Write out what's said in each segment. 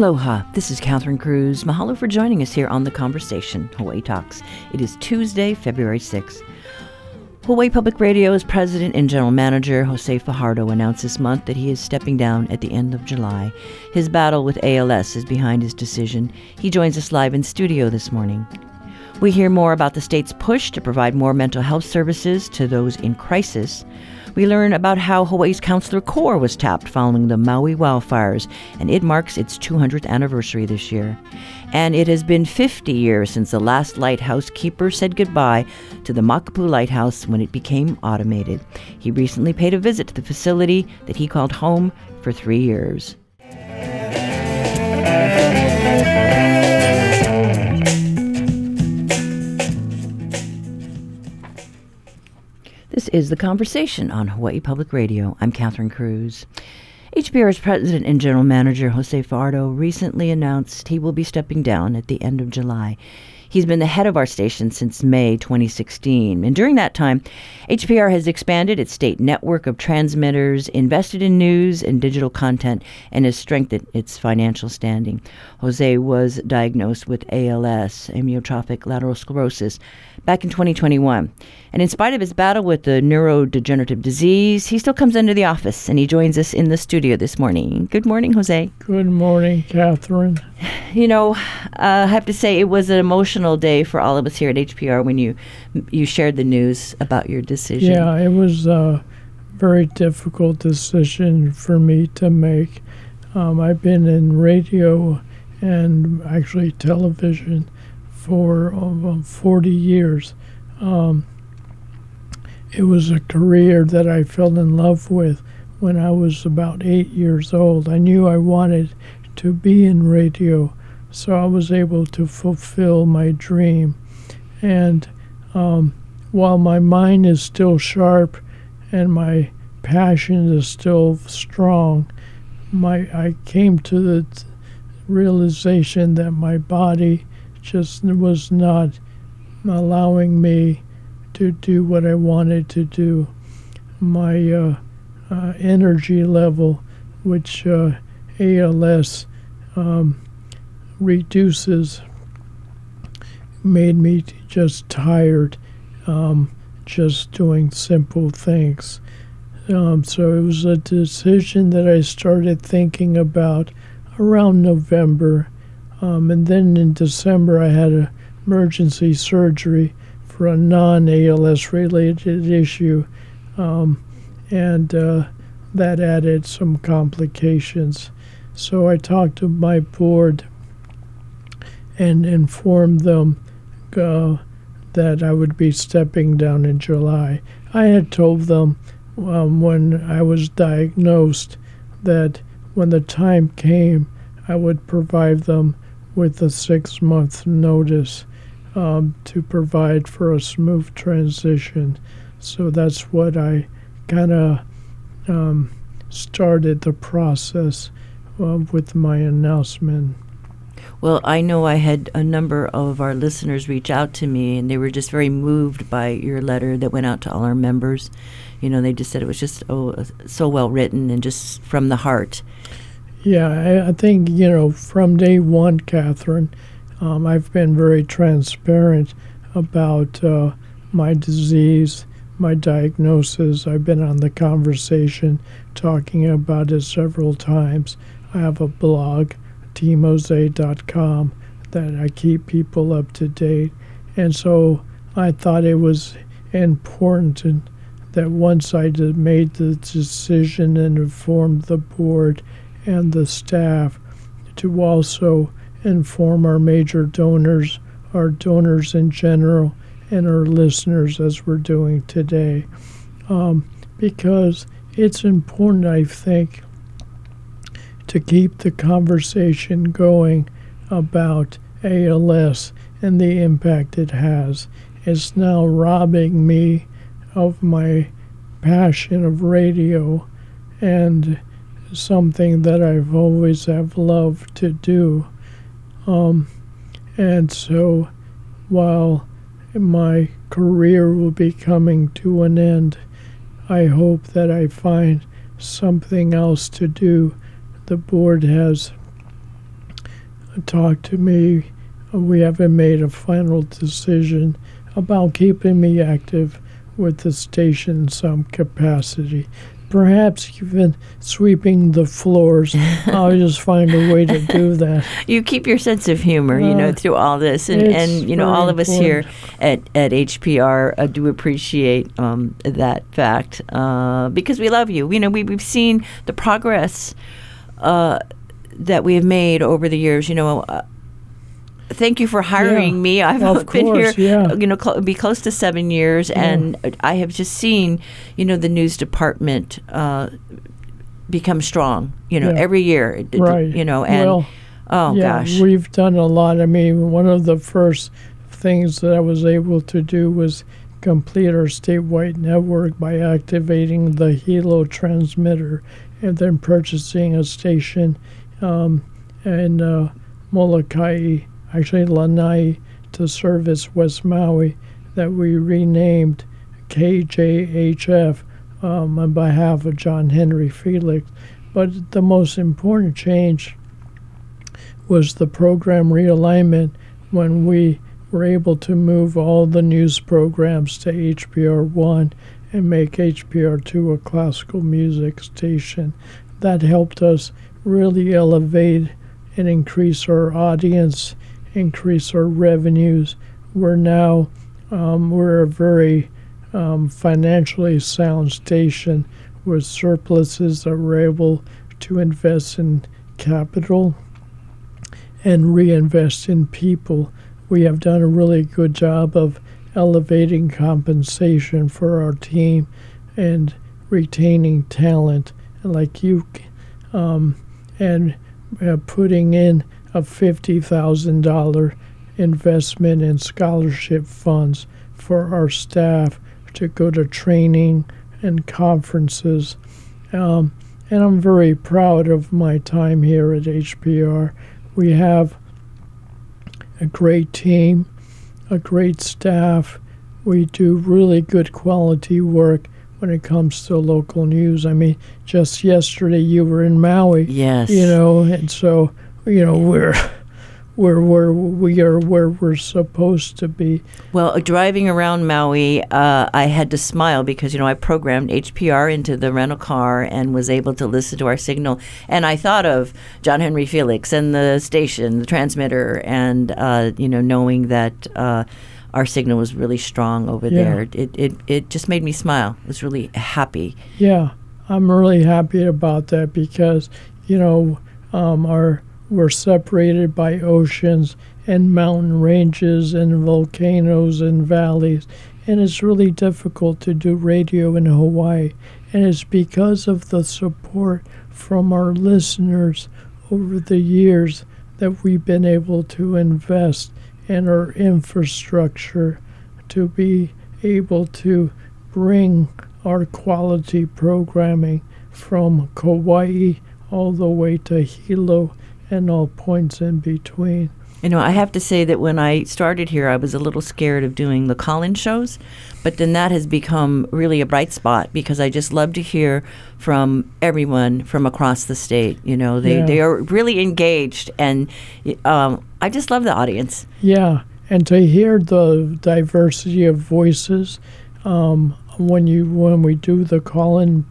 Aloha, this is Catherine Cruz. Mahalo for joining us here on The Conversation, Hawaii Talks. It is Tuesday, February 6th. Hawaii Public Radio's president and general manager, José A. Fajardo, announced this month that he is stepping down at the end of July. His battle with ALS is behind his decision. He joins us live in studio this morning. We hear more about the state's push to provide more mental health services to those in crisis. We learn about how Hawaii's Consular Corps was tapped following the Maui wildfires, and it marks its 200th anniversary this year. And it has been 50 years since the last lighthouse keeper said goodbye to the Makapu'u Lighthouse when it became automated. He recently paid a visit to the facility that he called home for 3 years. This is The Conversation on Hawaii Public Radio. I'm Catherine Cruz. HPR's president and general manager, José Fajardo, recently announced he will be stepping down at the end of July. He's been the head of our station since May 2016. And during that time, HPR has expanded its state network of transmitters, invested in news and digital content, and has strengthened its financial standing. Jose was diagnosed with ALS, amyotrophic lateral sclerosis, back in 2021. And in spite of his battle with the neurodegenerative disease, he still comes into the office and he joins us in the studio this morning. Good morning, Jose. Good morning, Catherine. You know, I have to say it was an emotional day for all of us here at HPR when you shared the news about your decision. Yeah, it was a very difficult decision for me to make. I've been in radio and actually television for over 40 years. It was a career that I fell in love with when I was about 8 years old. I knew I wanted to be in radio, so I was able to fulfill my dream. And while my mind is still sharp and my passion is still strong, I came to the realization that my body just was not allowing me to do what I wanted to do. My energy level, which ALS reduces, made me just tired just doing simple things. So it was a decision that I started thinking about around November. And then in December, I had an emergency surgery for a non-ALS related issue. That added some complications. So I talked to my board and informed them that I would be stepping down in July. I had told them when I was diagnosed that when the time came, I would provide them with a 6-month notice to provide for a smooth transition. So that's what I kind of started the process with my announcement. Well, I know I had a number of our listeners reach out to me, and they were just very moved by your letter that went out to all our members. You know, they just said it was just so well written and just from the heart. Yeah, I think, you know, from day one, Catherine, I've been very transparent about my disease, my diagnosis. I've been on The Conversation talking about it several times. I have a blog, tmoze.com, that I keep people up to date. And so I thought it was important that once I made the decision and informed the board and the staff, to also inform our major donors, our donors in general, and our listeners as we're doing today, because it's important, I think, to keep the conversation going about ALS and the impact it has. It's now robbing me of my passion of radio and something that I've always have loved to do. And so while my career will be coming to an end, I hope that I find something else to do. The board has talked to me. We haven't made a final decision about keeping me active with the station in some capacity. Perhaps even sweeping the floors. I'll just find a way to do that. You keep your sense of humor, through all this. And all of us important. Here at HPR do appreciate that fact because we love you. We've seen the progress that we have made over the years, thank you for hiring me. I've been here, be close to 7 years, and I have just seen, the news department become strong, every year, right. We've done a lot. I mean, one of the first things that I was able to do was complete our statewide network by activating the Hilo transmitter and then purchasing a station in Molokai, actually Lanai, to service West Maui, that we renamed KJHF on behalf of John Henry Felix. But the most important change was the program realignment when we were able to move all the news programs to HPR1 and make HPR2 a classical music station. That helped us really elevate and increase our audience, increase our revenues. We're now, we're a very financially sound station with surpluses that we're able to invest in capital and reinvest in people. We have done a really good job of elevating compensation for our team and retaining talent like you and putting in a $50,000 investment in scholarship funds for our staff to go to training and conferences. And I'm very proud of my time here at HPR. We have a great team, a great staff. We do really good quality work when it comes to local news. I mean, just yesterday you were in Maui. Yes. And so we are where we're supposed to be. Well, driving around Maui, I had to smile because I programmed HPR into the rental car and was able to listen to our signal. And I thought of John Henry Felix and the station, the transmitter, and knowing that our signal was really strong over there. It just made me smile. I was really happy. Yeah, I'm really happy about that because we're separated by oceans and mountain ranges and volcanoes and valleys. And it's really difficult to do radio in Hawaii. And it's because of the support from our listeners over the years that we've been able to invest in our infrastructure to be able to bring our quality programming from Kauai all the way to Hilo and all points in between. I have to say that when I started here, I was a little scared of doing the call-in shows, but then that has become really a bright spot because I just love to hear from everyone from across the state. They are really engaged, and I just love the audience. Yeah, and to hear the diversity of voices when we do the call-in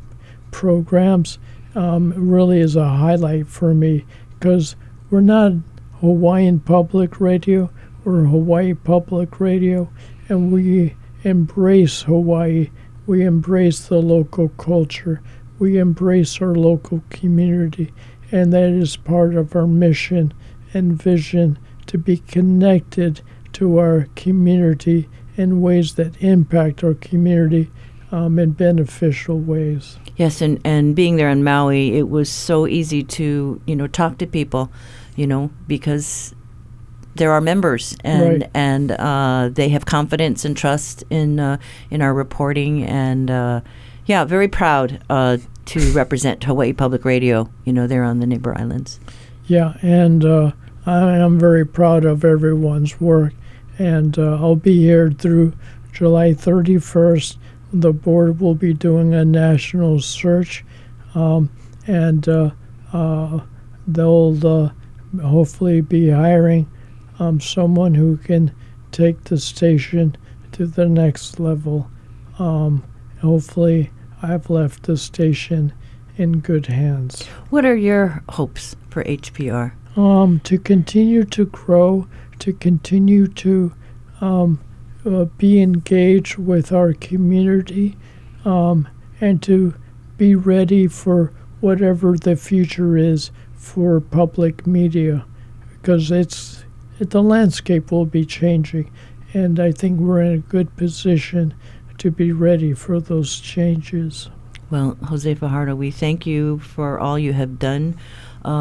programs really is a highlight for me. Because we're not Hawaiian public radio, we're Hawaii public radio, and we embrace Hawaii. We embrace the local culture. We embrace our local community, and that is part of our mission and vision to be connected to our community in ways that impact our community in beneficial ways. Yes, and being there in Maui, it was so easy to, talk to people, because they're our members, and right. and they have confidence and trust in our reporting, and very proud to represent Hawaii Public Radio, there on the neighbor islands. Yeah, and I am very proud of everyone's work, and I'll be here through July 31st. The board will be doing a national search, and they'll hopefully be hiring someone who can take the station to the next level. Hopefully I've left the station in good hands. What are your hopes for HPR? To continue to grow, to continue to be engaged with our community, and to be ready for whatever the future is for public media, because the landscape will be changing, and I think we're in a good position to be ready for those changes. Well, José Fajardo, we thank you for all you have done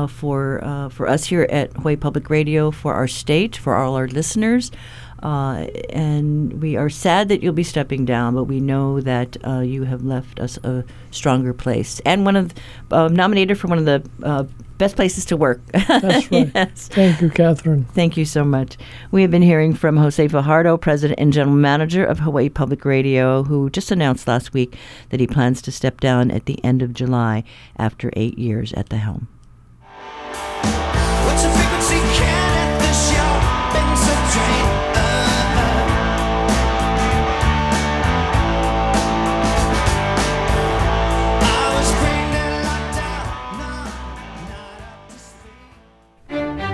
for us here at Hawaii Public Radio, for our state, for all our listeners. And we are sad that you'll be stepping down, but we know that you have left us a stronger place. And one of nominated for one of the best places to work. That's right. Yes. Thank you, Catherine. Thank you so much. We have been hearing from José Fajardo, President and General Manager of Hawaii Public Radio, who just announced last week that he plans to step down at the end of July after 8 years at the helm. What's the frequency? Can the show been so drained?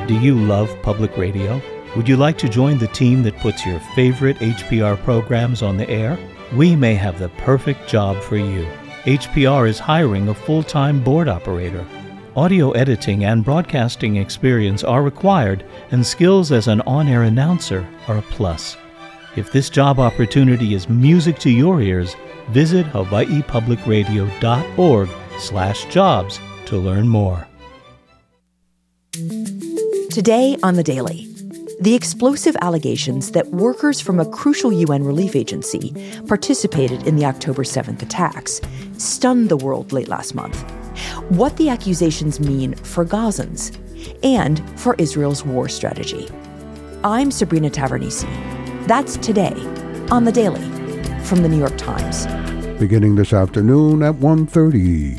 Do you love public radio? Would you like to join the team that puts your favorite HPR programs on the air? We may have the perfect job for you. HPR is hiring a full-time board operator. Audio editing and broadcasting experience are required, and skills as an on-air announcer are a plus. If this job opportunity is music to your ears, visit hawaiipublicradio.org/jobs to learn more. Today on The Daily, the explosive allegations that workers from a crucial UN relief agency participated in the October 7th attacks stunned the world late last month. What the accusations mean for Gazans and for Israel's war strategy. I'm Sabrina Tavernisi. That's today on The Daily from The New York Times. Beginning this afternoon at 1:30.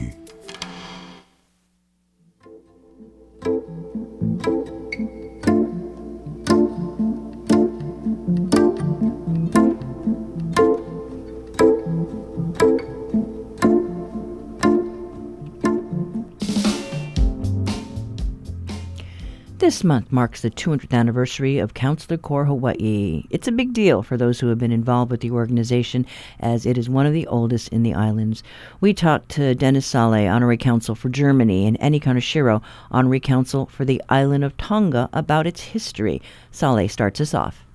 This month marks the 200th anniversary of Consular Corps Hawaii. It's a big deal for those who have been involved with the organization, as it is one of the oldest in the islands. We talked to Dennis Saleh, Honorary Consul for Germany, and Annie Kanashiro, Honorary Consul for the island of Tonga, about its history. Saleh starts us off.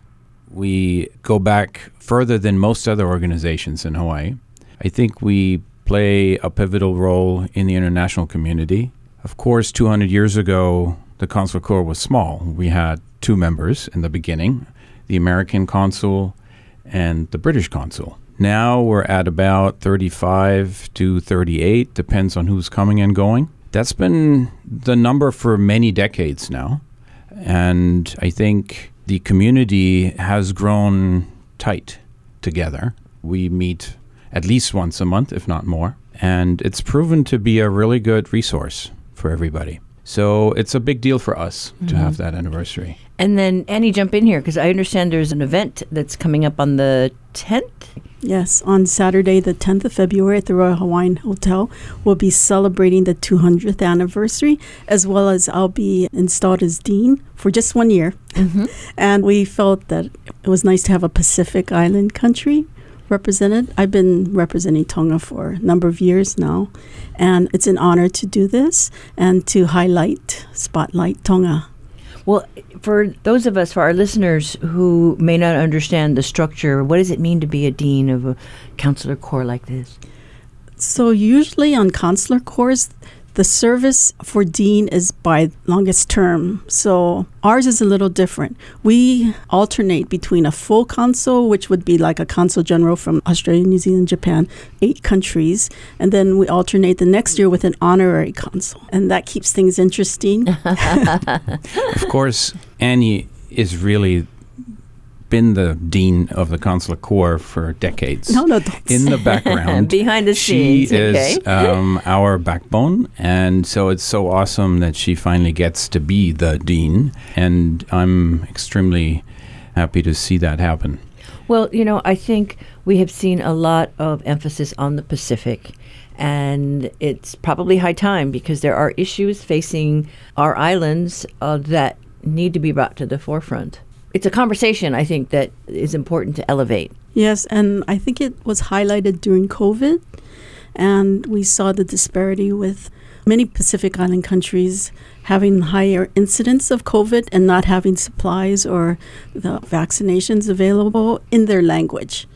We go back further than most other organizations in Hawaii. I think we play a pivotal role in the international community. Of course, 200 years ago, the Consular Corps was small. We had two members in the beginning, the American consul and the British consul. Now we're at about 35 to 38, depends on who's coming and going. That's been the number for many decades now. And I think the community has grown tight together. We meet at least once a month, if not more. And it's proven to be a really good resource for everybody. So it's a big deal for us to have that anniversary. And then, Annie, jump in here, because I understand there's an event that's coming up on the 10th? Yes, on Saturday, the 10th of February at the Royal Hawaiian Hotel, we'll be celebrating the 200th anniversary, as well as I'll be installed as dean for just 1 year. Mm-hmm. And we felt that it was nice to have a Pacific Island country represented. I've been representing Tonga for a number of years now, and it's an honor to do this and to spotlight Tonga. Well, for those of us, for our listeners who may not understand the structure, what does it mean to be a dean of a consular corps like this? So usually on consular corps, the service for dean is by longest term, so ours is a little different. We alternate between a full consul, which would be like a consul general from Australia, New Zealand, Japan, 8 countries, and then we alternate the next year with an honorary consul, and that keeps things interesting. Of course, Annie is really been the dean of the Consular Corps for decades. No, don't. In the background. Behind the scenes. She is our backbone. And so it's so awesome that she finally gets to be the dean. And I'm extremely happy to see that happen. Well, you know, I think we have seen a lot of emphasis on the Pacific. And it's probably high time because there are issues facing our islands that need to be brought to the forefront. It's a conversation, I think, that is important to elevate. Yes, and I think it was highlighted during COVID, and we saw the disparity with many Pacific Island countries having higher incidence of COVID and not having supplies or the vaccinations available in their language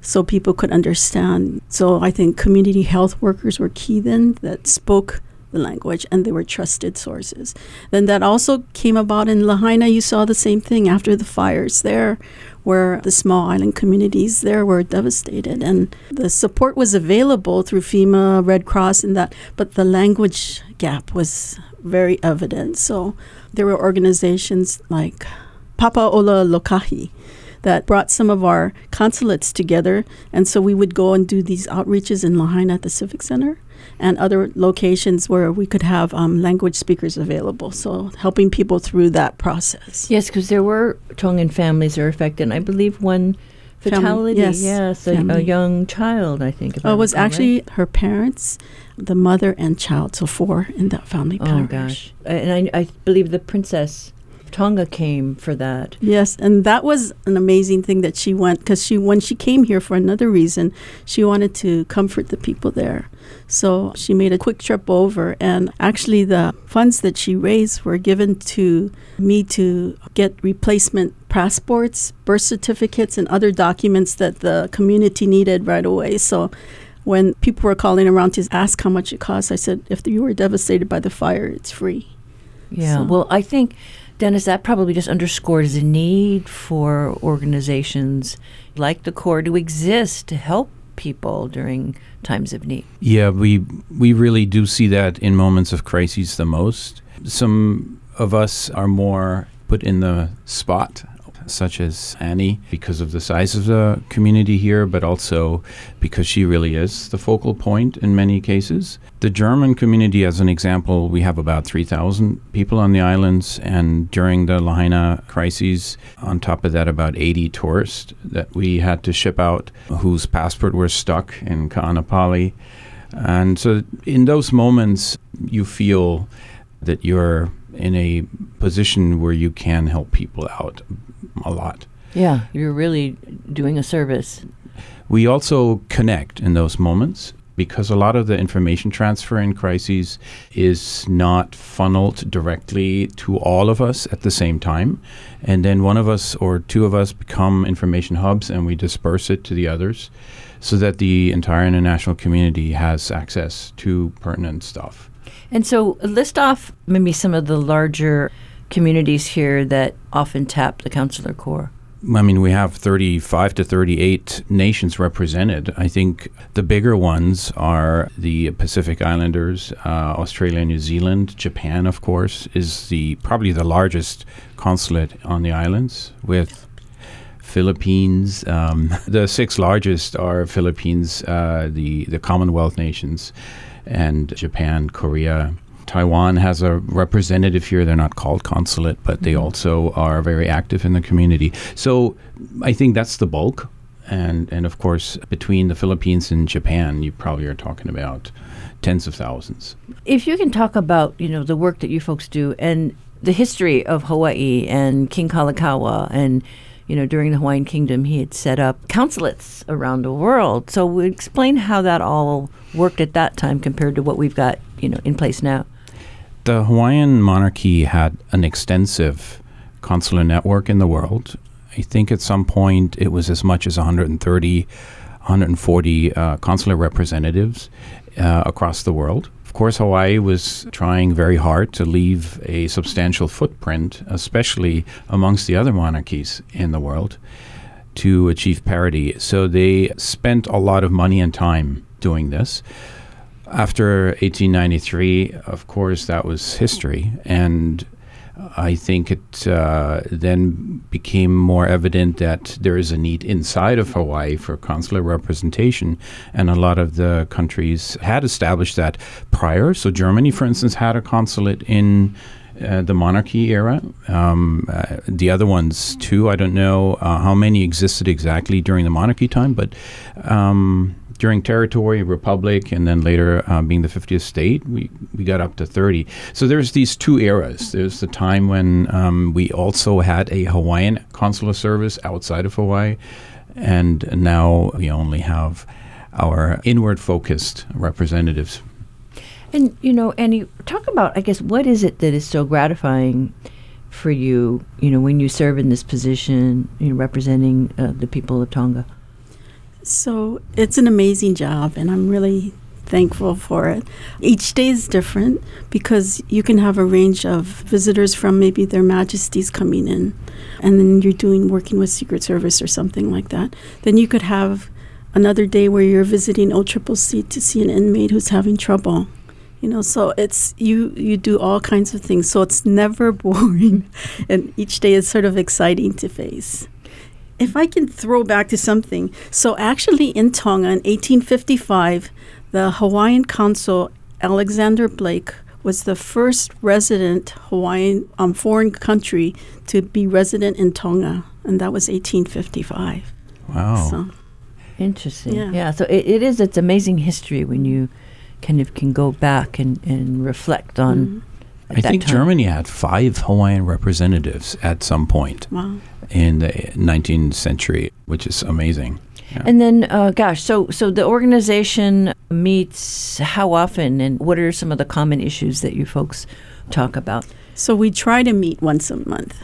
so people could understand. So I think community health workers were key then that spoke the language, and they were trusted sources. Then that also came about in Lahaina. You saw the same thing after the fires there, where the small island communities there were devastated, and the support was available through FEMA, Red Cross, and that, but the language gap was very evident. So there were organizations like Papa Ola Lokahi that brought some of our consulates together, and so we would go and do these outreaches in Lahaina at the Civic Center and other locations where we could have language speakers available, so helping people through that process. Yes, because there were Tongan families that were affected, and I believe one fatality, a young child, I think. It was actually her parents, the mother and child, so four in that family parish. Oh, gosh. And I believe the princess Tonga came for that. Yes, and that was an amazing thing that she went, because when she came here for another reason, she wanted to comfort the people there. So she made a quick trip over, and actually the funds that she raised were given to me to get replacement passports, birth certificates, and other documents that the community needed right away. So when people were calling around to ask how much it costs, I said, if you were devastated by the fire, it's free. Yeah, so. Well, I think, Dennis, that probably just underscores the need for organizations like the Corps to exist to help people during times of need. Yeah, we really do see that in moments of crises the most. Some of us are more put in the spot, such as Annie, because of the size of the community here, but also because she really is the focal point in many cases. The German community, as an example, we have about 3,000 people on the islands, and during the Lahaina crises, on top of that, about 80 tourists that we had to ship out whose passport were stuck in Ka'anapali. And so in those moments, you feel that you're in a position where you can help people out a lot. Yeah, you're really doing a service. We also connect in those moments because a lot of the information transfer in crises is not funneled directly to all of us at the same time. And then one of us or two of us become information hubs and we disperse it to the others so that the entire international community has access to pertinent stuff. And so list off maybe some of the larger communities here that often tap the Consular Corps. I mean, we have 35 to 38 nations represented. I think the bigger ones are the Pacific Islanders, Australia, New Zealand, Japan, of course, is probably the largest consulate on the islands with Philippines. The six largest are Philippines, the Commonwealth nations, and Japan, Korea. Taiwan has a representative here. They're not called consulate, but they also are very active in the community. So I think that's the bulk. And of course, between the Philippines and Japan, you probably are talking about tens of thousands. If you can talk about, you know, the work that you folks do and the history of Hawaii and King Kalakaua, and, you know, during the Hawaiian Kingdom, he had set up consulates around the world. So we'll explain how that all worked at that time compared to what we've got, you know, in place now. The Hawaiian monarchy had an extensive consular network in the world. I think at some point it was as much as 130, 140 consular representatives across the world. Of course, Hawaii was trying very hard to leave a substantial footprint, especially amongst the other monarchies in the world, to achieve parity. So they spent a lot of money and time doing this. After 1893, of course, that was history, and I think it then became more evident that there is a need inside of Hawaii for consular representation, and a lot of the countries had established that prior. So Germany, for instance, had a consulate in the monarchy era. The other ones, too, I don't know how many existed exactly during the monarchy time, but during territory, republic, and then later being the 50th state, we got up to 30. So there's these two eras. There's the time when we also had a Hawaiian consular service outside of Hawaii, and now we only have our inward-focused representatives. And, you know, Annie, talk about, I guess, what is it that is so gratifying for you, you know, when you serve in this position, you know, representing the people of Tonga? So it's an amazing job, and I'm really thankful for it. Each day is different because you can have a range of visitors from maybe their majesties coming in, and then you're working with Secret Service or something like that. Then you could have another day where you're visiting OCCC to see an inmate who's having trouble. You know, so it's you do all kinds of things, so it's never boring, and each day is sort of exciting to face. If I can throw back to something. So actually in Tonga in 1855, the Hawaiian consul, Alexander Blake, was the first resident Hawaiian foreign country to be resident in Tonga. And that was 1855. Wow. So, interesting. Yeah. So it's amazing history when you kind of can go back and reflect on I think time. Germany had 5 Hawaiian representatives at some point. Wow. In the 19th century, which is amazing. Yeah. And then, so the organization meets how often, and what are some of the common issues that you folks talk about? So we try to meet once a month,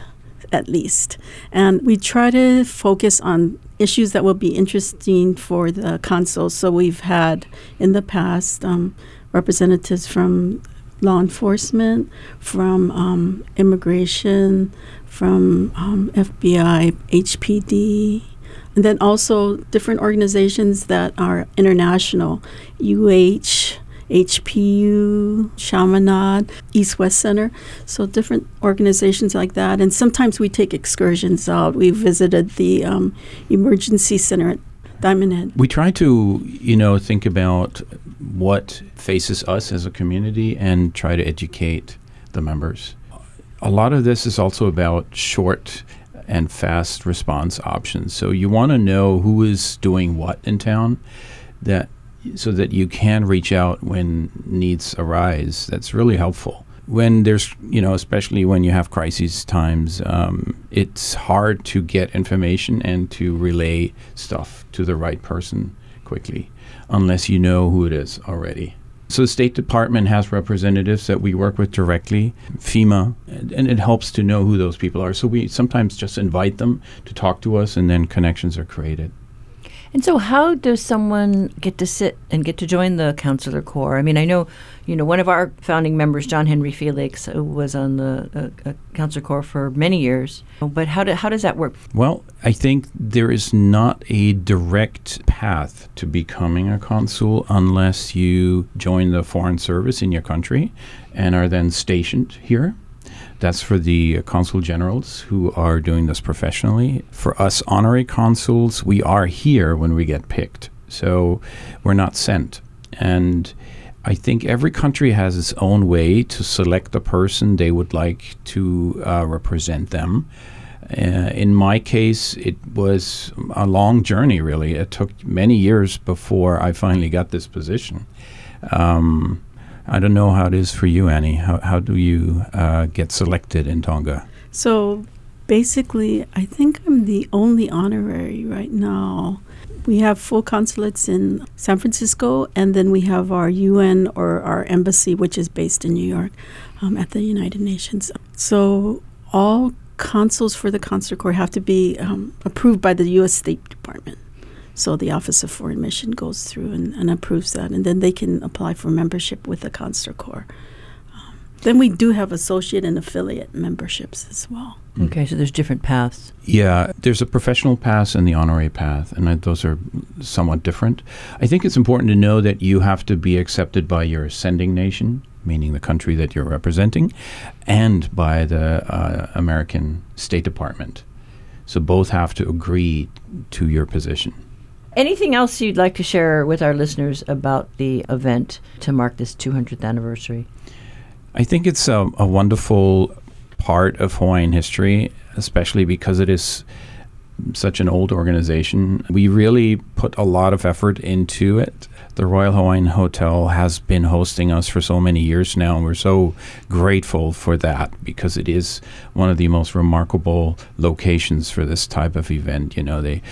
at least. And we try to focus on issues that will be interesting for the consul. So we've had, in the past, representatives from law enforcement, from immigration, from FBI, HPD, and then also different organizations that are international, UH, HPU, Chaminade, East-West Center, so different organizations like that. And sometimes we take excursions out. We visited the emergency center at Diamond Head. We try to, you know, think about what faces us as a community and try to educate the members. A lot of this is also about short and fast response options. So you want to know who is doing what in town, so that you can reach out when needs arise. That's really helpful. When there's, you know, especially when you have crises times, it's hard to get information and to relay stuff to the right person quickly, unless you know who it is already. So the State Department has representatives that we work with directly, FEMA, and it helps to know who those people are. So we sometimes just invite them to talk to us, and then connections are created. And so how does someone get to sit and get to join the Consular Corps? I mean, I know, you know, one of our founding members, John Henry Felix, who was on the Consular Corps for many years. But how does that work? Well, I think there is not a direct path to becoming a consul unless you join the Foreign Service in your country and are then stationed here. That's for the consul generals who are doing this professionally. For us honorary consuls, we are here when we get picked. So we're not sent. And I think every country has its own way to select the person they would like to represent them. In my case, it was a long journey, really. It took many years before I finally got this position. I don't know how it is for you, Annie. How do you get selected in Tonga? So basically, I think I'm the only honorary right now. We have full consulates in San Francisco, and then we have our UN or our embassy, which is based in New York at the United Nations. So all consuls for the Consular Corps have to be approved by the U.S. State Department. So the Office of Foreign Mission goes through and approves that, and then they can apply for membership with the Consular Corps. Then we do have associate and affiliate memberships as well. Okay, so there's different paths. Yeah, there's a professional path and the honorary path, and those are somewhat different. I think it's important to know that you have to be accepted by your sending nation meaning the country that you're representing, and by the American State Department. So both have to agree to your position. Anything else you'd like to share with our listeners about the event to mark this 200th anniversary? I think it's a wonderful part of Hawaiian history, especially because it is such an old organization. We really put a lot of effort into it. The Royal Hawaiian Hotel has been hosting us for so many years now, and we're so grateful for that because it is one of the most remarkable locations for this type of event. You know, they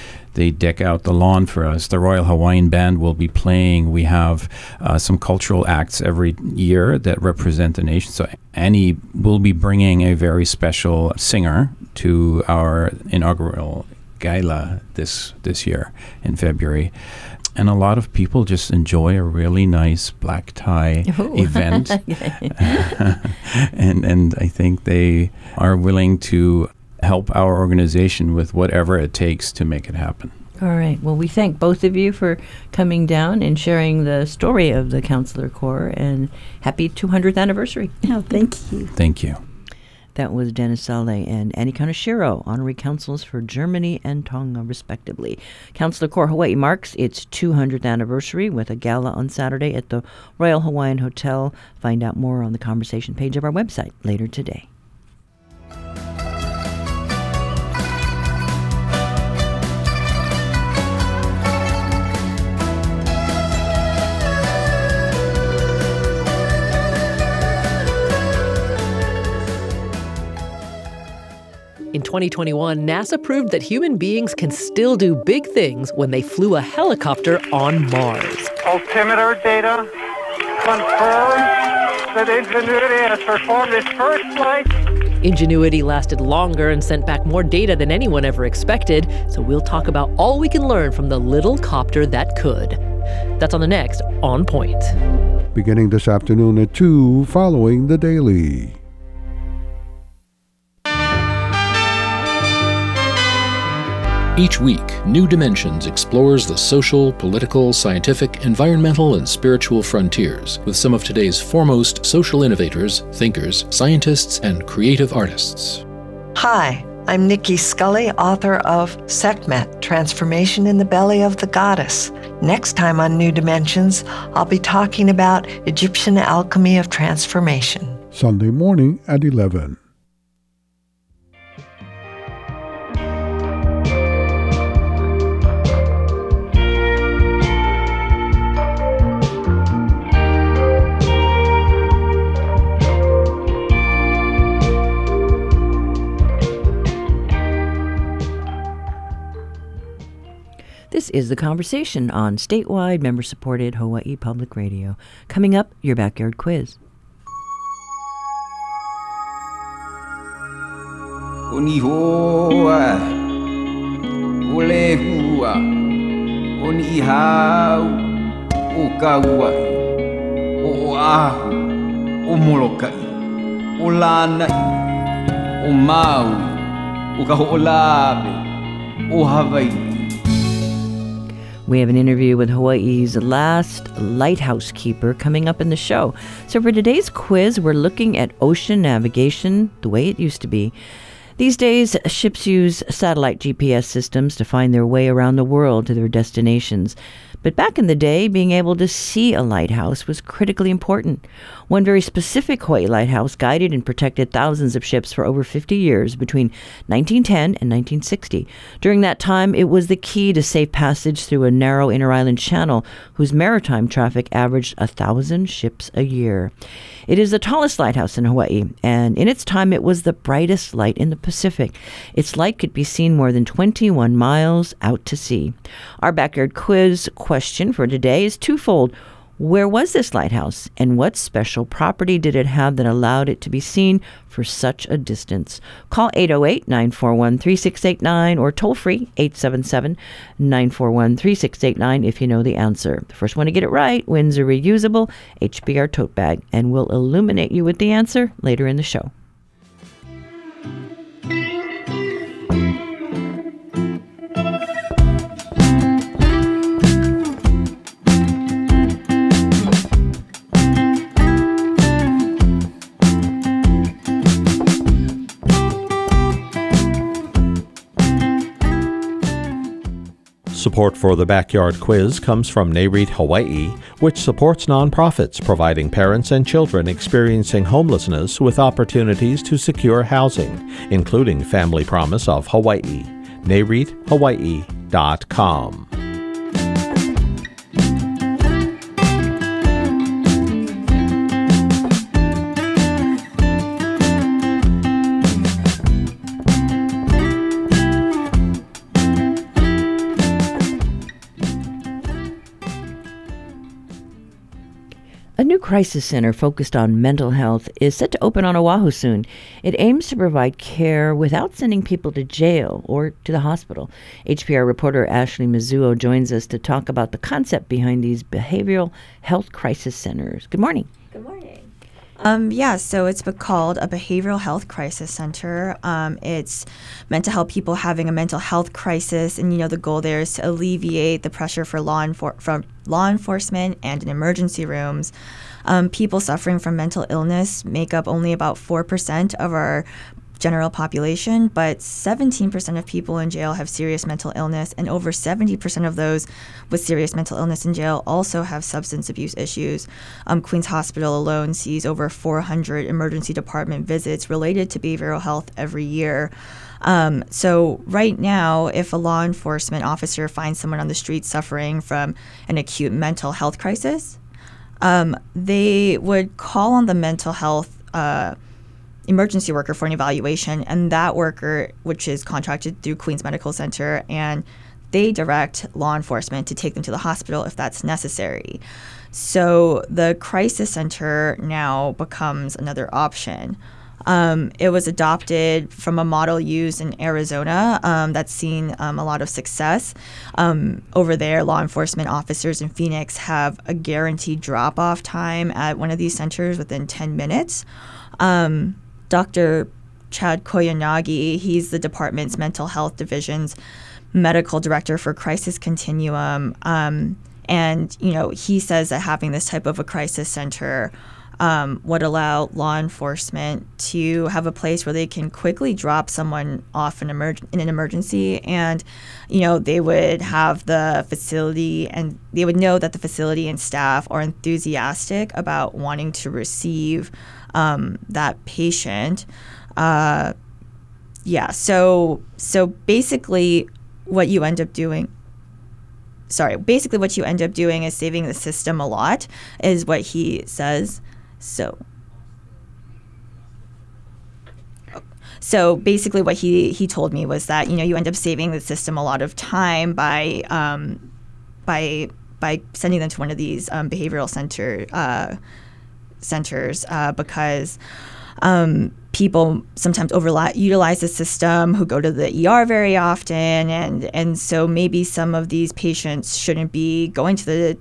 deck out the lawn for us. The Royal Hawaiian Band will be playing. We have some cultural acts every year that represent the nation. So Annie will be bringing a very special singer to our inaugural gala this year in February. And a lot of people just enjoy a really nice black tie event. and I think they are willing to help our organization with whatever it takes to make it happen. All right. Well, we thank both of you for coming down and sharing the story of the Consular Corps, and happy 200th anniversary. Oh, thank you. Thank you. That was Dennis Saleh and Annie Kanashiro, honorary consuls for Germany and Tonga, respectively. Consular Corps Hawaii marks its 200th anniversary with a gala on Saturday at the Royal Hawaiian Hotel. Find out more on the conversation page of our website later today. In 2021, NASA proved that human beings can still do big things when they flew a helicopter on Mars. Altimeter data confirms that Ingenuity has performed its first flight. Ingenuity lasted longer and sent back more data than anyone ever expected, so we'll talk about all we can learn from the little copter that could. That's on the next On Point. Beginning this afternoon at 2, following The Daily. Each week, New Dimensions explores the social, political, scientific, environmental, and spiritual frontiers with some of today's foremost social innovators, thinkers, scientists, and creative artists. Hi, I'm Nikki Scully, author of Sekhmet, Transformation in the Belly of the Goddess. Next time on New Dimensions, I'll be talking about Egyptian alchemy of transformation. Sunday morning at 11. This is The Conversation on statewide, member-supported Hawaii Public Radio. Coming up, your backyard quiz. Onihoa, olehua, onihau, okaua, oahu, omolokai, olanai, omaui, okahoolabe, ohavai. We have an interview with Hawaii's last lighthouse keeper coming up in the show. So for today's quiz, we're looking at ocean navigation the way it used to be. These days, ships use satellite GPS systems to find their way around the world to their destinations. But back in the day, being able to see a lighthouse was critically important. One very specific Hawaii lighthouse guided and protected thousands of ships for over 50 years between 1910 and 1960. During that time, it was the key to safe passage through a narrow inter-island channel whose maritime traffic averaged 1,000 ships a year. It is the tallest lighthouse in Hawaii, and in its time, it was the brightest light in the Pacific. Its light could be seen more than 21 miles out to sea. Our backyard quiz question for today is twofold. Where was this lighthouse, and what special property did it have that allowed it to be seen for such a distance? Call 808-941-3689 or toll free 877-941-3689 if you know the answer. The first one to get it right wins a reusable HPR tote bag, and we'll illuminate you with the answer later in the show. Support for the Backyard Quiz comes from Nareit Hawaii, which supports nonprofits providing parents and children experiencing homelessness with opportunities to secure housing, including Family Promise of Hawaii. NareitHawaii.com. A new crisis center focused on mental health is set to open on Oahu soon. It aims to provide care without sending people to jail or to the hospital. HPR reporter Ashley Mizuo joins us to talk about the concept behind these behavioral health crisis centers. Good morning. Good morning. So it's called a behavioral health crisis center. It's meant to help people having a mental health crisis, and the goal there is to alleviate the pressure for from law enforcement and in emergency rooms. People suffering from mental illness make up only about 4% of our general population, but 17% of people in jail have serious mental illness, and over 70% of those with serious mental illness in jail also have substance abuse issues. Queens Hospital alone sees over 400 emergency department visits related to behavioral health every year. So right now, if a law enforcement officer finds someone on the street suffering from an acute mental health crisis, they would call on the mental health emergency worker for an evaluation, and that worker, which is contracted through Queens Medical Center, and they direct law enforcement to take them to the hospital if that's necessary. So the crisis center now becomes another option. It was adopted from a model used in Arizona that's seen a lot of success. Over there, law enforcement officers in Phoenix have a guaranteed drop-off time at one of these centers within 10 minutes. Dr. Chad Koyanagi, he's the department's mental health division's medical director for Crisis Continuum. He says that having this type of a crisis center would allow law enforcement to have a place where they can quickly drop someone off in an emergency, and they would have the facility, and they would know that the facility and staff are enthusiastic about wanting to receive that patient. So basically what you end up doing is saving the system a lot, is what he says. So basically what he told me was that, you end up saving the system a lot of time by sending them to one of these behavioral centers because people sometimes utilize the system, who go to the ER very often, and so maybe some of these patients shouldn't be going to the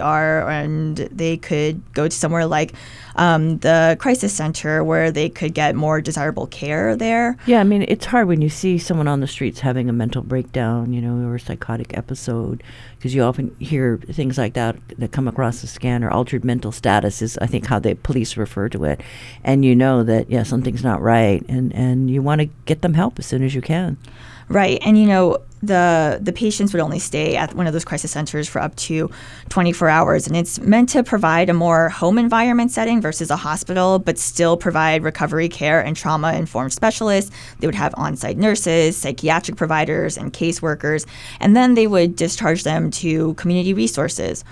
ER, and they could go to somewhere like the crisis center where they could get more desirable care there. Yeah, I mean, it's hard when you see someone on the streets having a mental breakdown, or a psychotic episode, because you often hear things like that come across the scanner. Altered mental status is, I think, how the police refer to it. And you know that, yeah, something's not right, and you want to get them help as soon as you can. Right, and the patients would only stay at one of those crisis centers for up to 24 hours, and it's meant to provide a more home environment setting versus a hospital, but still provide recovery care and trauma-informed specialists. They would have on-site nurses, psychiatric providers, and caseworkers, and then they would discharge them to community resources.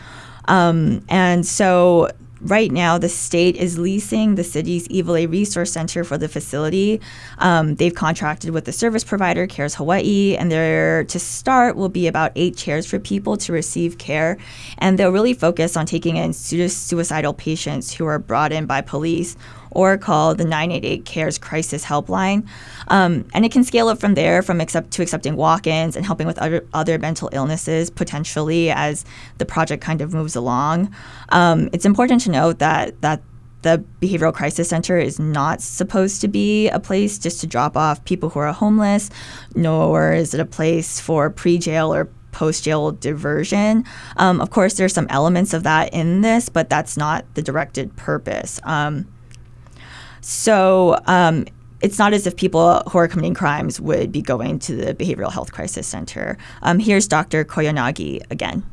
And so right now, the state is leasing the city's Evole Resource Center for the facility. They've contracted with the service provider, Cares Hawaii, and there to start will be about 8 chairs for people to receive care. And they'll really focus on taking in suicidal patients who are brought in by police, or call the 988 CARES Crisis Helpline. And it can scale up from there, to accepting walk-ins and helping with other mental illnesses, potentially, as the project kind of moves along. It's important to note that the Behavioral Crisis Center is not supposed to be a place just to drop off people who are homeless, nor is it a place for pre-jail or post-jail diversion. Of course, there's some elements of that in this, but that's not the directed purpose. So it's not as if people who are committing crimes would be going to the Behavioral Health Crisis Center. Here's Dr. Koyanagi again.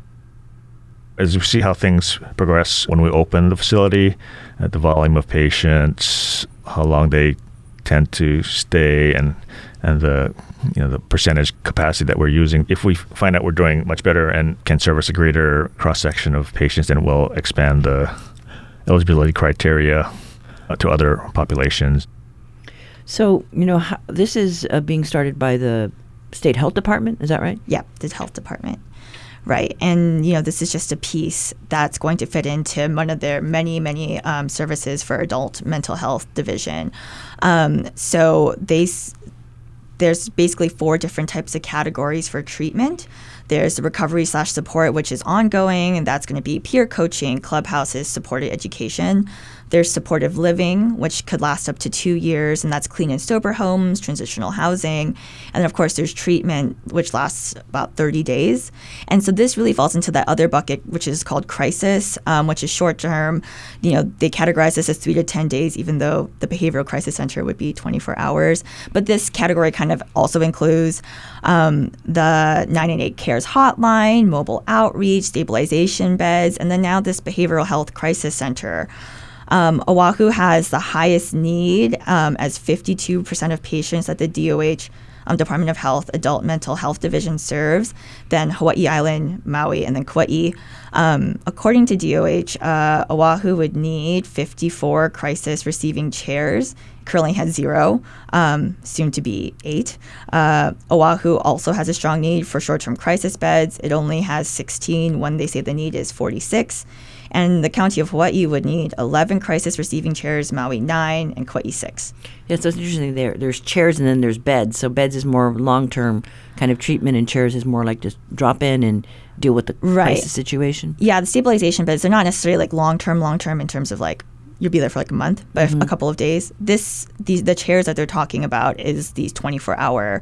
As we see how things progress when we open the facility, the volume of patients, how long they tend to stay, and the, you know, the percentage capacity that we're using, if we find out we're doing much better and can service a greater cross-section of patients, then we'll expand the eligibility criteria to other populations. So, you know, this is being started by the State Health Department, is that right? Yeah, the Health Department. Right. And, you know, this is just a piece that's going to fit into one of their many, many services for adult mental health division. So there's basically four different types of categories for treatment. There's the recovery/support, which is ongoing, and that's going to be peer coaching, clubhouses, supported education. There's supportive living, which could last up to 2 years, and that's clean and sober homes, transitional housing. And then, of course, there's treatment, which lasts about 30 days. And so this really falls into that other bucket, which is called crisis, which is short-term. You know, they categorize this as 3 to 10 days, even though the Behavioral Crisis Center would be 24 hours. But this category kind of also includes the 988 care hotline, mobile outreach, stabilization beds, and then now this Behavioral Health Crisis Center. Oahu has the highest need as 52% of patients that the DOH, Department of Health, Adult Mental Health Division serves, then Hawaii Island, Maui, and then Kauai. According to DOH, Oahu would need 54 crisis receiving chairs, currently has 0, soon to be 8. Oahu also has a strong need for short-term crisis beds. It only has 16 when they say the need is 46. And the county of Hawaii would need 11 crisis receiving chairs, Maui 9, and Kauai 6. Yeah, so it's interesting. There's chairs and then there's beds. So beds is more long-term kind of treatment, and chairs is more like just drop in and deal with the crisis situation. Yeah, the stabilization beds, they're not necessarily like long-term in terms of like you'll be there for like a month, but a couple of days. The chairs that they're talking about is these 24-hour,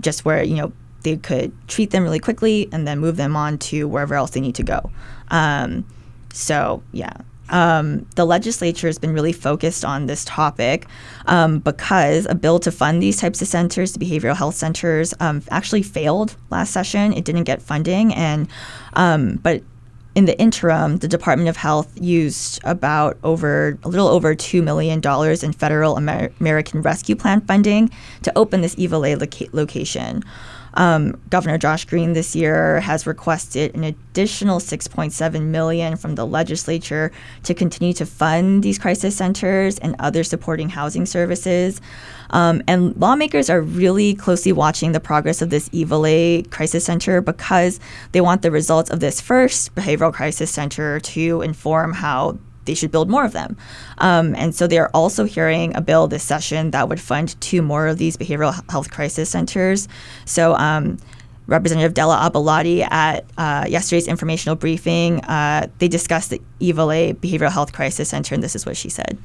just where, you know, they could treat them really quickly and then move them on to wherever else they need to go. The legislature has been really focused on this topic because a bill to fund these types of centers, the behavioral health centers, actually failed last session. It didn't get funding, and but in the interim, the Department of Health used about a little over $2 million in federal American Rescue Plan funding to open this Iwalei location. Governor Josh Green this year has requested an additional $6.7 million from the legislature to continue to fund these crisis centers and other supporting housing services. And lawmakers are really closely watching the progress of this Iwalei Crisis Center because they want the results of this first Behavioral Crisis Center to inform how they should build more of them. And so they are also hearing a bill this session that would fund 2 more of these behavioral health crisis centers. So Representative Della Abelotti at yesterday's informational briefing, they discussed the Iwalei Behavioral Health Crisis Center, and this is what she said.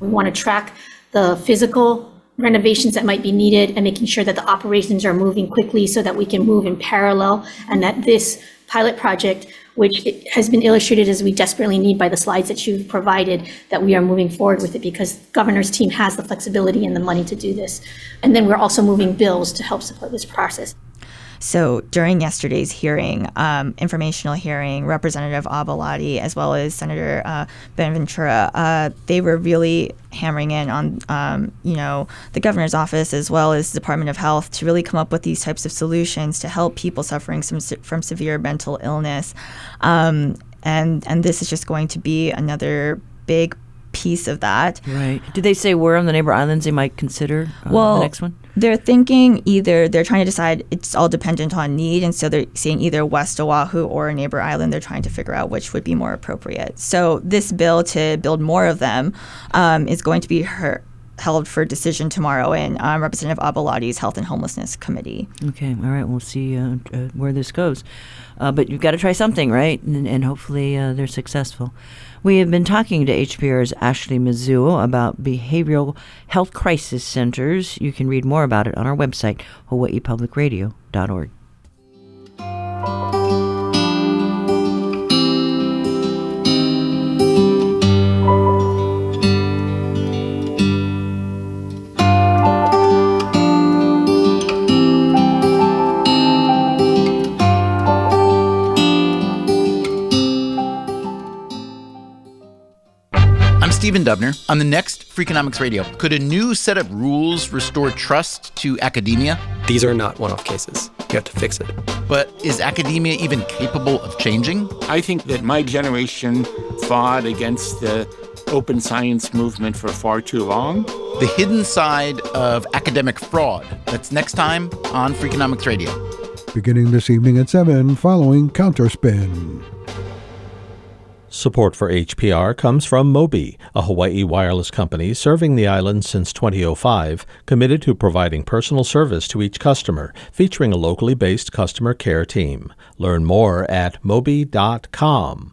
We want to track the physical renovations that might be needed and making sure that the operations are moving quickly so that we can move in parallel, and that this pilot project, which it has been illustrated as we desperately need by the slides that you've provided, that we are moving forward with it because governor's team has the flexibility and the money to do this. And then we're also moving bills to help support this process. So during yesterday's hearing, informational hearing, Representative Abelotti, as well as Senator Ben Ventura, they were really hammering in on, the governor's office as well as the Department of Health to really come up with these types of solutions to help people suffering from severe mental illness. And this is just going to be another big piece of that. Right. Did they say where on the neighbor islands they might consider the next one? They're thinking they're trying to decide, it's all dependent on need, and so they're saying either West Oahu or a neighbor island. They're trying to figure out which would be more appropriate. So this bill to build more of them is going to be held for decision tomorrow in Representative Abelotti's Health and Homelessness Committee. Okay, all right, we'll see where this goes. But you've got to try something, right? And hopefully they're successful. We have been talking to HPR's Ashley Mizuo about behavioral health crisis centers. You can read more about it on our website, hawaiipublicradio.org. Dubner. On the next Freakonomics Radio, could a new set of rules restore trust to academia? These are not one-off cases. You have to fix it. But is academia even capable of changing? I think that my generation fought against the open science movement for far too long. The hidden side of academic fraud. That's next time on Freakonomics Radio. Beginning this evening at 7, following Counterspin. Support for HPR comes from Mobi, a Hawaii wireless company serving the island since 2005, committed to providing personal service to each customer, featuring a locally based customer care team. Learn more at mobi.com.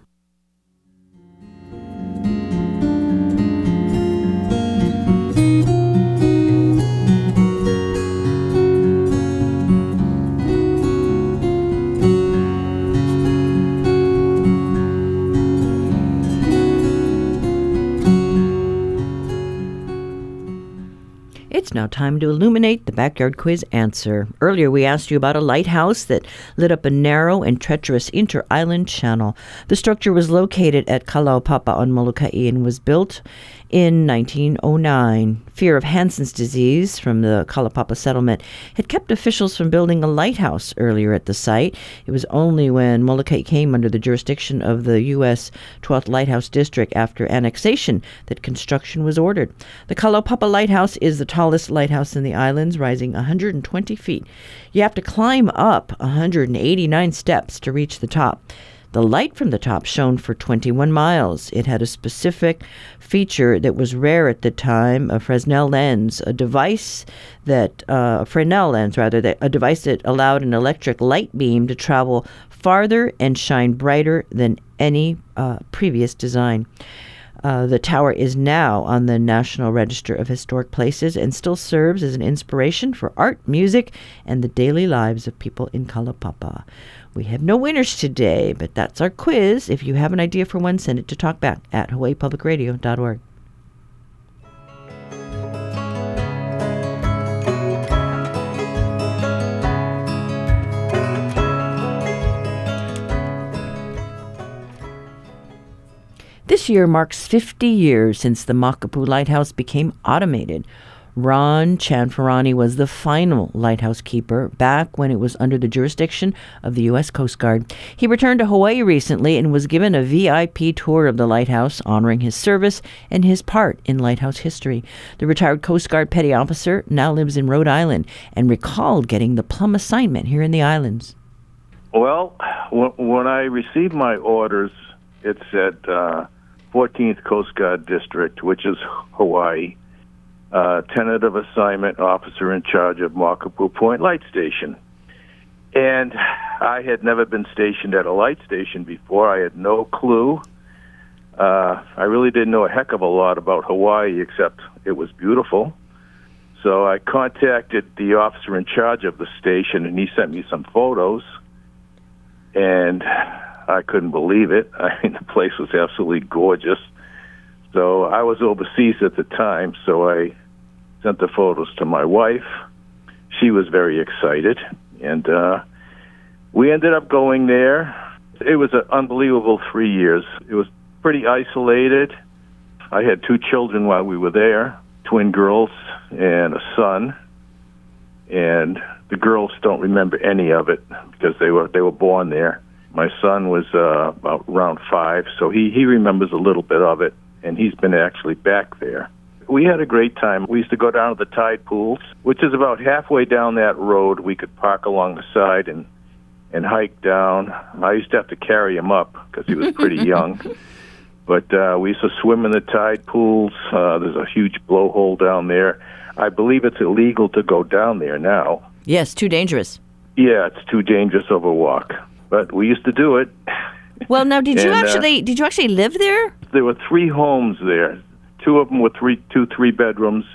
It's now time to illuminate the backyard quiz answer. Earlier, we asked you about a lighthouse that lit up a narrow and treacherous inter-island channel. The structure was located at Kalaupapa on Molokai and was built in 1909. Fear of Hansen's disease from the Kalaupapa settlement had kept officials from building a lighthouse earlier at the site. It was only when Molokai came under the jurisdiction of the U.S. 12th Lighthouse District after annexation that construction was ordered. The Kalaupapa Lighthouse is the tallest lighthouse in the islands, rising 120 feet. You have to climb up 189 steps to reach the top. The light from the top shone for 21 miles. It had a specific feature that was rare at the time, a Fresnel lens, a device that allowed an electric light beam to travel farther and shine brighter than any previous design. The tower is now on the National Register of Historic Places and still serves as an inspiration for art, music, and the daily lives of people in Kalaupapa. We have no winners today, but that's our quiz. If you have an idea for one, send it to talkback at hawaiipublicradio.org. This year marks 50 years since the Makapu'u Lighthouse became automated. Ron Chanfrani was the final lighthouse keeper back when it was under the jurisdiction of the U.S. Coast Guard. He returned to Hawaii recently and was given a VIP tour of the lighthouse, honoring his service and his part in lighthouse history. The retired Coast Guard petty officer now lives in Rhode Island and recalled getting the plum assignment here in the islands. Well, when I received my orders, it said 14th Coast Guard District, which is Hawaii, tentative assignment, officer in charge of Makapu'u Point Light Station. And I had never been stationed at a light station before. I had no clue. I really didn't know a heck of a lot about Hawaii, except it was beautiful. So I contacted the officer in charge of the station, and he sent me some photos. And I couldn't believe it. I mean, the place was absolutely gorgeous. So I was overseas at the time, so I sent the photos to my wife. She was very excited, and we ended up going there. It was an unbelievable 3 years. It was pretty isolated. I had 2 children while we were there, twin girls and a son, and the girls don't remember any of it because they were born there. My son was about around 5, so he remembers a little bit of it, and he's been actually back there. We had a great time. We used to go down to the tide pools, which is about halfway down that road. We could park along the side and hike down. I used to have to carry him up because he was pretty young. But we used to swim in the tide pools. There's a huge blowhole down there. I believe it's illegal to go down there now. Yes, too dangerous. Yeah, it's too dangerous of a walk. But we used to do it. Well, now, did did you actually live there? There were 3 homes there. 2 of them were 3 bedrooms,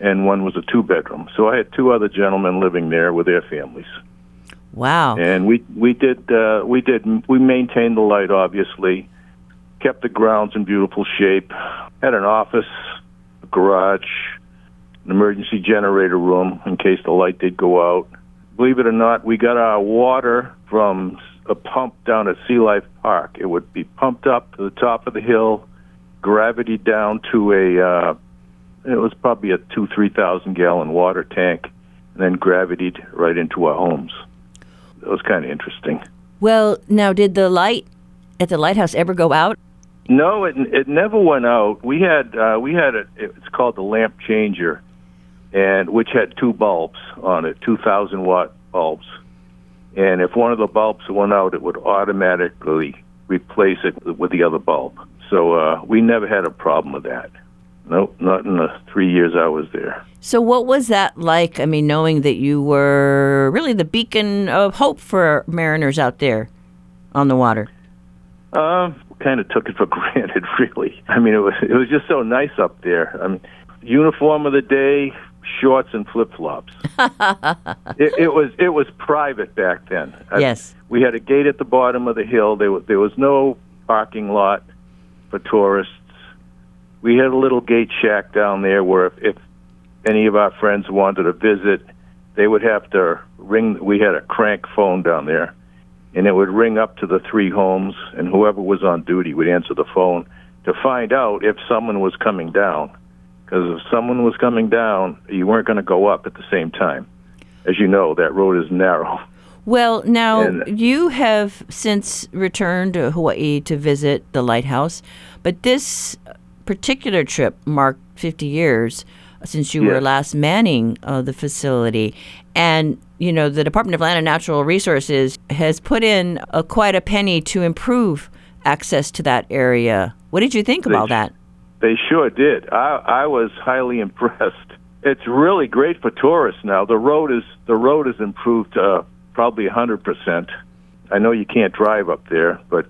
and 1 was a 2-bedroom. So I had 2 other gentlemen living there with their families. Wow! And we maintained the light, obviously, kept the grounds in beautiful shape, had an office, a garage, an emergency generator room in case the light did go out. Believe it or not, we got our water from a pump down at Sea Life Park. It would be pumped up to the top of the hill, gravity down to it was probably a 2,000-3,000 gallon water tank, and then gravitated right into our homes. That was kind of interesting. Well, now, did the light at the lighthouse ever go out? No, it never went out. We had it's called the lamp changer, and which had two bulbs on it, 2,000-watt bulbs. And if one of the bulbs went out, it would automatically replace it with the other bulb. So we never had a problem with that. Nope, not in the 3 years I was there. So what was that like, I mean, knowing that you were really the beacon of hope for mariners out there on the water? Kind of took it for granted, really. I mean, it was just so nice up there. I mean, uniform of the day, shorts and flip-flops. it was private back then. Yes. We had a gate at the bottom of the hill. There was no parking lot for tourists. We had a little gate shack down there where if any of our friends wanted to visit, they would have to ring. We had a crank phone down there, and it would ring up to the three homes, and whoever was on duty would answer the phone to find out if someone was coming down. Because if someone was coming down, you weren't going to go up at the same time. As you know, that road is narrow. Well, now, you have since returned to Hawaii to visit the lighthouse, but this particular trip marked 50 years since you were last manning the facility. And, you know, the Department of Land and Natural Resources has put in quite a penny to improve access to that area. What did you think about that? They sure did. I was highly impressed. It's really great for tourists now. The road is improved probably 100%. I know you can't drive up there, but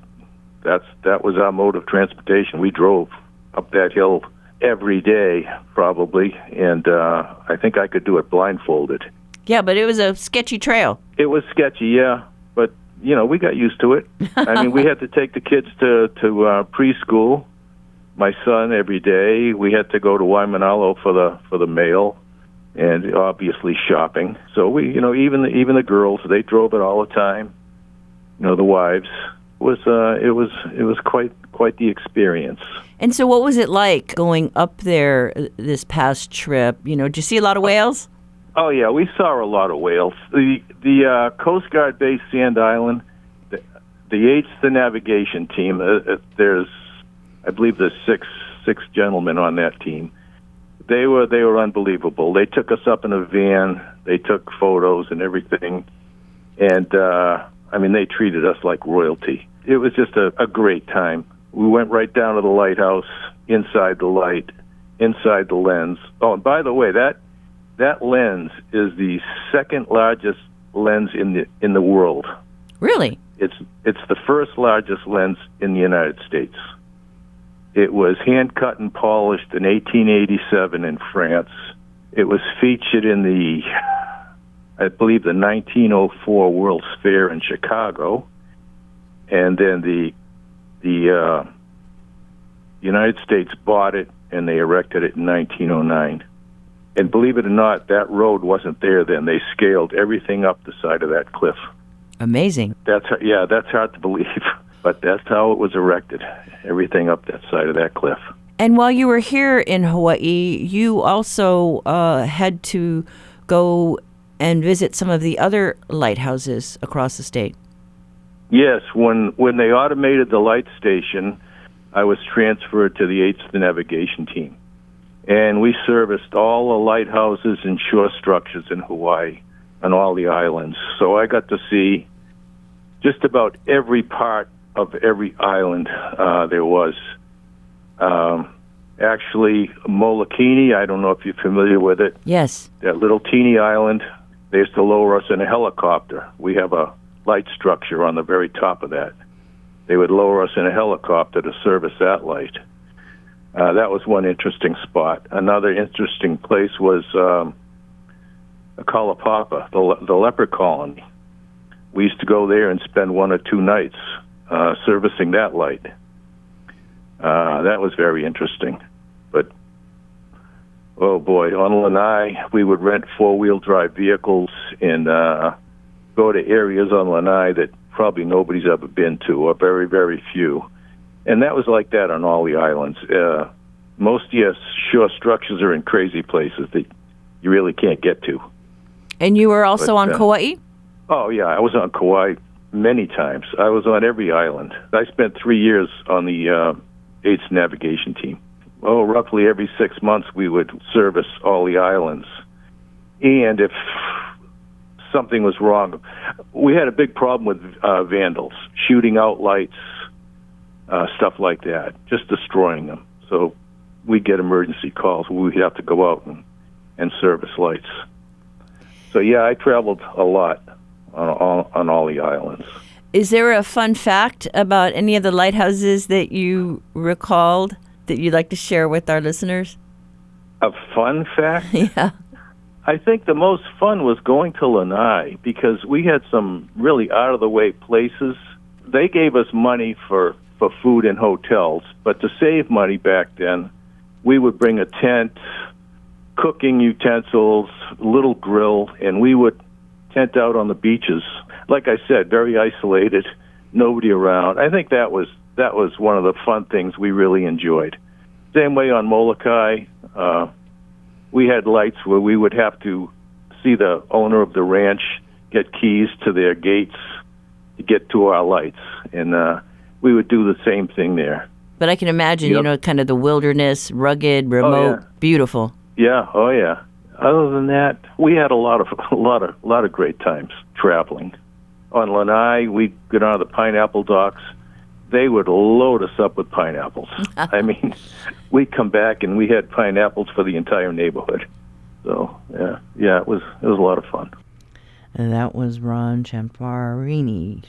that was our mode of transportation. We drove up that hill every day, probably, and I think I could do it blindfolded. Yeah, but it was a sketchy trail. It was sketchy, yeah, but you know, we got used to it. I mean, we had to take the kids to preschool, my son, every day. We had to go to Waimanalo for the mail, and obviously shopping. So we, you know, even the girls, they drove it all the time. You know, the wives. It was quite the experience. And so, what was it like going up there this past trip? You know, did you see a lot of whales? Oh yeah, we saw a lot of whales. The Coast Guard Base Sand Island, the 8th, the navigation team. I believe there's six gentlemen on that team. They were unbelievable. They took us up in a van. They took photos and everything. And, I mean, they treated us like royalty. It was just a great time. We went right down to the lighthouse, inside the light, inside the lens. Oh, and by the way, that lens is the second largest lens in the world. Really? It's the first largest lens in the United States. It was hand-cut and polished in 1887 in France. It was featured in the 1904 World's Fair in Chicago. And then the United States bought it, and they erected it in 1909. And believe it or not, that road wasn't there then. They scaled everything up the side of that cliff. Amazing. That's hard to believe. But that's how it was erected, everything up that side of that cliff. And while you were here in Hawaii, you also had to go and visit some of the other lighthouses across the state. Yes, when they automated the light station, I was transferred to the 8th Navigation Team. And we serviced all the lighthouses and shore structures in Hawaii and all the islands. So I got to see just about every part of every island there was. Actually, Molokini, I don't know if you're familiar with it. Yes. That little teeny island, they used to lower us in a helicopter. We have a light structure on the very top of that. They would lower us in a helicopter to service that light. That was one interesting spot. Another interesting place was Kalaupapa, the leper colony. We used to go there and spend one or two nights servicing that light. That was very interesting. But, oh boy, on Lanai, we would rent four-wheel drive vehicles and go to areas on Lanai that probably nobody's ever been to, or very, very few. And that was like that on all the islands. Most of your shore structures are in crazy places that you really can't get to. And you were also on Kauai? Oh, yeah. I was on Kauai many times. I was on every island. I spent 3 years on the 8th Navigation Team. Oh, roughly every 6 months we would service all the islands. And if something was wrong, we had a big problem with vandals, shooting out lights, stuff like that, just destroying them. So we'd get emergency calls. We'd have to go out and service lights. So, yeah, I traveled a lot on all the islands. Is there a fun fact about any of the lighthouses that you recalled that you'd like to share with our listeners? A fun fact? Yeah. I think the most fun was going to Lanai because we had some really out-of-the-way places. They gave us money for food and hotels, but to save money back then, we would bring a tent, cooking utensils, little grill, and we would tent out on the beaches. Like I said, very isolated, nobody around. I think that was one of the fun things we really enjoyed. Same way on Molokai, we had lights where we would have to see the owner of the ranch get keys to their gates to get to our lights, and we would do the same thing there. But I can imagine, yep. You know, kind of the wilderness, rugged, remote, beautiful. Yeah, oh yeah. Other than that, we had a lot of great times traveling. On Lanai, we'd get on the pineapple docks. They would load us up with pineapples. I mean, we'd come back and we had pineapples for the entire neighborhood. So, yeah, it was a lot of fun. And that was Ron Chanfrani.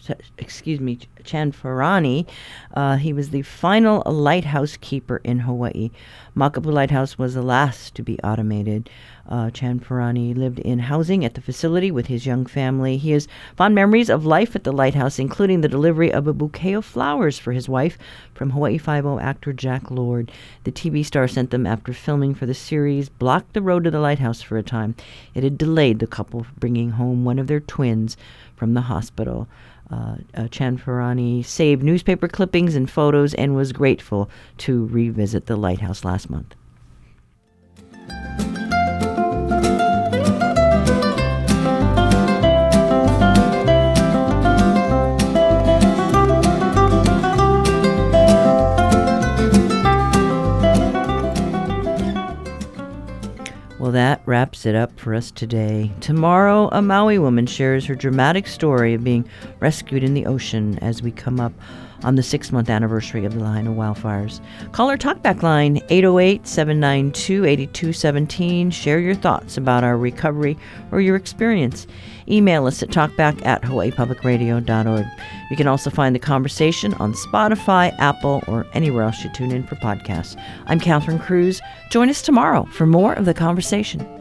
He was the final lighthouse keeper in Hawaii. Makapu'u Lighthouse was the last to be automated. Chanfrani lived in housing at the facility with his young family. He has fond memories of life at the lighthouse, including the delivery of a bouquet of flowers for his wife from Hawaii Five-0 actor Jack Lord. The TV star sent them after filming for the series blocked the road to the lighthouse for a time. It had delayed the couple bringing home one of their twins from the hospital. Chanfrani saved newspaper clippings and photos and was grateful to revisit the lighthouse last month. Well, that wraps it up for us today. Tomorrow, a Maui woman shares her dramatic story of being rescued in the ocean as we come up on the 6-month anniversary of the Lahaina wildfires. Call our talkback line, 808-792-8217. Share your thoughts about our recovery or your experience. Email us at talkback@hawaiipublicradio.org. You can also find the conversation on Spotify, Apple, or anywhere else you tune in for podcasts. I'm Catherine Cruz. Join us tomorrow for more of The Conversation.